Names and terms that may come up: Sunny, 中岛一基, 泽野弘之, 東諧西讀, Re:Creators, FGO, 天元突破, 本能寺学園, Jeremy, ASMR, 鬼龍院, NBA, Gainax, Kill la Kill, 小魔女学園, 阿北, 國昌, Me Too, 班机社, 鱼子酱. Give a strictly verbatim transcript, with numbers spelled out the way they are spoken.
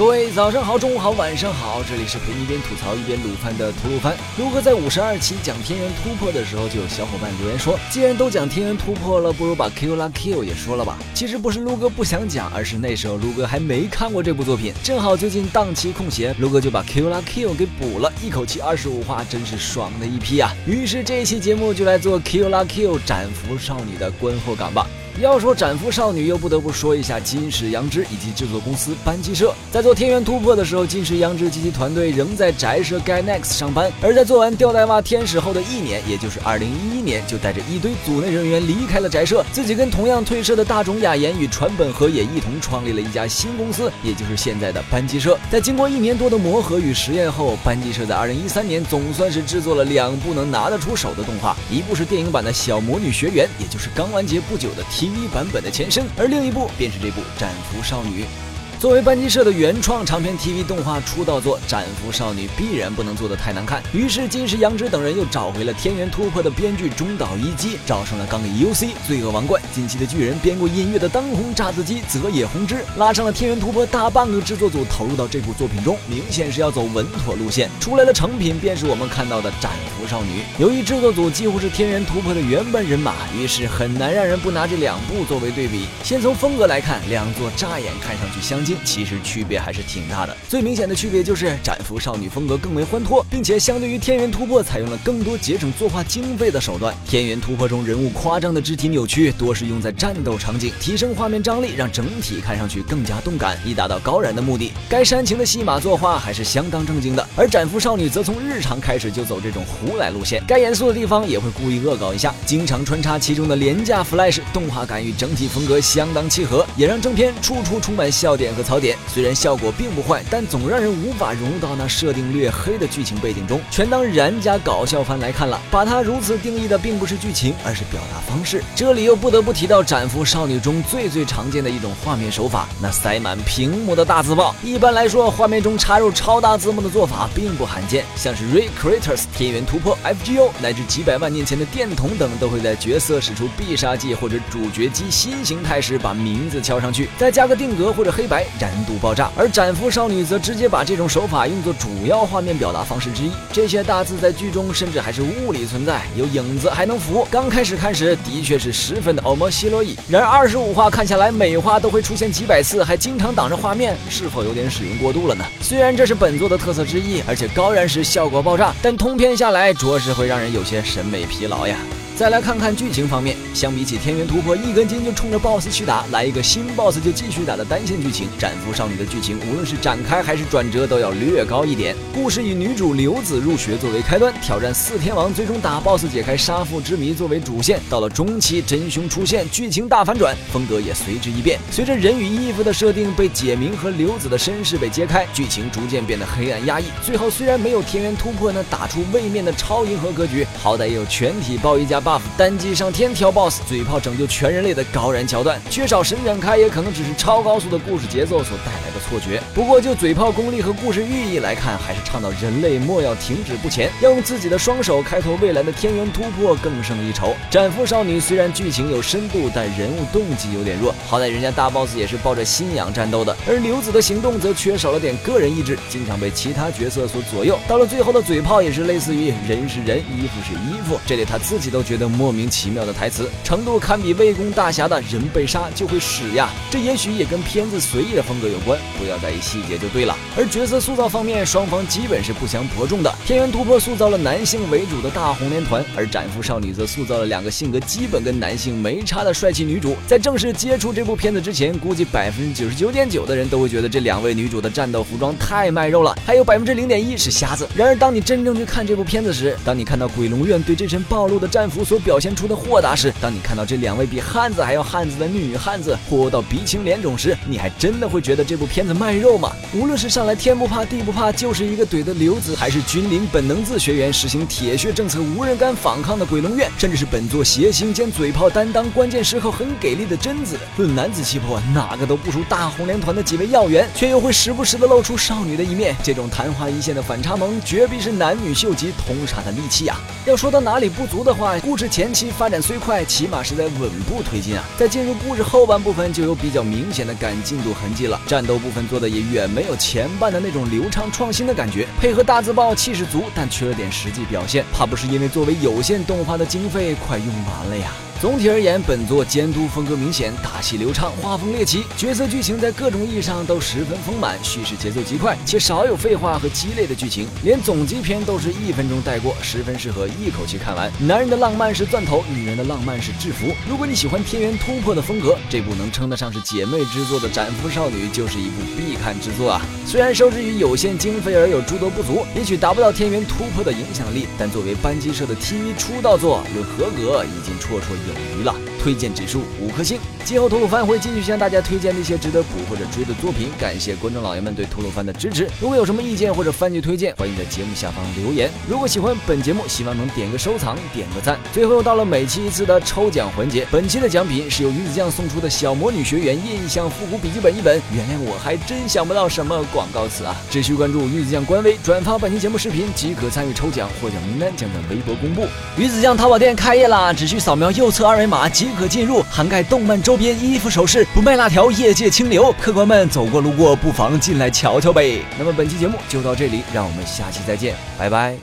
各位早上好，中午好，晚上好，这里是陪你一边吐槽一边鲁番的吐鲁番。如何在五十二期讲天元突破的时候，就有小伙伴留言说，既然都讲天元突破了，不如把 Kill la Kill 也说了吧。其实不是撸哥不想讲，而是那时候撸哥还没看过这部作品，正好最近档期空闲，撸哥就把 Kill la Kill 给补了，一口气二十五话，真是爽的一批啊。于是这一期节目就来做 Kill la Kill 斩服少女的观后感吧。要说斩服少女，又不得不说一下金石阳之以及制作公司班机社。在做天元突破的时候，金石阳之及其团队仍在宅社 Gainax 上班，而在做完吊带袜天使后的一年，也就是二零一一年，就带着一堆组内人员离开了宅社，自己跟同样退社的大冢雅言与船本和也一同创立了一家新公司，也就是现在的班机社。在经过一年多的磨合与实验后，班机社在二零一三年总算是制作了两部能拿得出手的动画，一部是电影版的小魔女学园，也就是刚完结不久的 T V 版本的前身，而另一部便是这部斩服少女。作为班机社的原创长篇 T V 动画出道作，斩服少女必然不能做得太难看，于是金石阳之等人又找回了天元突破的编剧中岛一基，找上了刚给 U C 罪恶王冠近期的巨人编过音乐的当红炸子鸡泽野弘之，拉上了天元突破大半个制作组投入到这部作品中，明显是要走稳妥路线，出来的成品便是我们看到的斩服少女。由于制作组几乎是天元突破的原班人马，于是很难让人不拿这两部作为对比。先从风格来看，两作乍眼看上去相近，其实区别还是挺大的。最明显的区别就是斩服少女风格更为欢脱，并且相对于天元突破采用了更多节省作画经费的手段。天元突破中人物夸张的肢体扭曲多是用在战斗场景，提升画面张力，让整体看上去更加动感，以达到高燃的目的。该煽情的戏码作画还是相当正经的，而斩服少女则从日常开始就走这种胡来路线，该严肃的地方也会故意恶搞一下，经常穿插其中的廉价 Flash 动画感与整体风格相当契合，也让正片处处充满笑点和槽点，虽然效果并不坏，但总让人无法融入到那设定略黑的剧情背景中，全当燃加搞笑番来看了。把它如此定义的并不是剧情，而是表达方式。这里又不得不提到斩服少女中最最常见的一种画面手法，那塞满屏幕的大字报。一般来说，画面中插入超大字幕的做法并不罕见，像是 Re:Creators、天元突破、F G O 乃至几百万年前的电筒等，都会在角色使出必杀技或者主角机新形态时把名字敲上去，再加个定格或者黑白，燃度爆炸。而斩服少女则直接把这种手法用作主要画面表达方式之一，这些大字在剧中甚至还是物理存在，有影子还能浮。刚开始看时的确是十分的面白い，然而二十五话看下来，每话都会出现几百次，还经常挡着画面，是否有点使用过度了呢？虽然这是本作的特色之一，而且高燃时效果爆炸，但通篇下来着实会让人有些审美疲劳呀。再来看看剧情方面，相比起天元突破一根筋就冲着 boss 去打，来一个新 boss 就继续打的单线剧情，斩服少女的剧情无论是展开还是转折都要略高一点。故事以女主流子入学作为开端，挑战四天王，最终打 boss 解开杀父之谜作为主线。到了中期，真凶出现，剧情大反转，风格也随之一变。随着人与衣服的设定被解明和流子的身世被揭开，剧情逐渐变得黑暗压抑。最后虽然没有天元突破呢打出位面的超银河格局，好歹也有全体爆一加buff 单机上天挑 boss 嘴炮拯救全人类的高燃桥段，缺少神展开也可能只是超高速的故事节奏所带来的错觉。不过就嘴炮功力和故事寓意来看，还是倡导人类莫要停止不前，要用自己的双手开拓未来的天元突破更胜一筹。斩服少女虽然剧情有深度，但人物动机有点弱，好歹人家大 boss 也是抱着信仰战斗的，而流子的行动则缺少了点个人意志，经常被其他角色所左右。到了最后的嘴炮也是类似于人是人衣服是衣服，这里他自己都觉得莫名其妙的台词，程度堪比魏公大侠的人被杀就会屎呀，这也许也跟片子随意的风格有关，不要在意细节就对了。而角色塑造方面，双方基本是不相伯仲的，天元突破塑造了男性为主的大红莲团，而斩服少女则塑造了两个性格基本跟男性没差的帅气女主。在正式接触这部片子之前，估计 百分之九十九点九 的人都会觉得这两位女主的战斗服装太卖肉了，还有 百分之零点一 是瞎子。然而当你真正去看这部片子时，当你看到鬼龙院对这身暴露的战服所表现出的豁达时，当你看到这两位比汉子还要汉子的女汉子互殴到鼻青脸肿时，你还真的会觉得这部片子卖肉吗？无论是上来天不怕地不怕就是一个怼的流子，还是君临本能寺学员实行铁血政策无人敢反抗的鬼龙院，甚至是本作邪行兼嘴炮担当关键时刻很给力的贞子，论男子气魄哪个都不输大红莲团的几位要员，却又会时不时的露出少女的一面，这种昙花一现的反差萌绝逼是男女秀级通杀的利器啊。要说到哪里不足的话，故事前期发展虽快，起码是在稳步推进啊。在进入故事后半部分，就有比较明显的赶进度痕迹了。战斗部分做的也远没有前半的那种流畅创新的感觉，配合大字报气势足，但缺了点实际表现，怕不是因为作为有限动画的经费快用完了呀。总体而言，本作监督风格明显，打戏流畅，画风猎奇，角色剧情在各种意义上都十分丰满，叙事节奏极快，且少有废话和鸡肋的剧情，连总集篇都是一分钟带过，十分适合一口气看完。男人的浪漫是钻头，女人的浪漫是制服。如果你喜欢天元突破的风格，这部能称得上是姐妹之作的《斩服少女》就是一部必看之作啊。虽然受制于有限经费而有诸多不足，也许达不到天元突破的影响力，但作为班级社的 T V 出道作，论合格已经绰绰有余。有余了，推荐指数五颗星。今后吐鲁番会继续向大家推荐那些值得补或者追的作品，感谢观众老爷们对吐鲁番的支持。如果有什么意见或者番剧推荐，欢迎在节目下方留言。如果喜欢本节目，希望能点个收藏，点个赞。最后到了每期一次的抽奖环节，本期的奖品是由鱼子酱送出的小魔女学园印象复古笔记本一本。原谅我还真想不到什么广告词啊！只需关注鱼子酱官微，转发本期节目视频即可参与抽奖，获奖名单将在微博公布。鱼子酱淘宝店开业啦，只需扫描右侧二维码即可进入，涵盖动漫周边、衣服、首饰，不卖辣条，业界清流。客官们走过路过，不妨进来瞧瞧呗。那么本期节目就到这里，让我们下期再见，拜拜。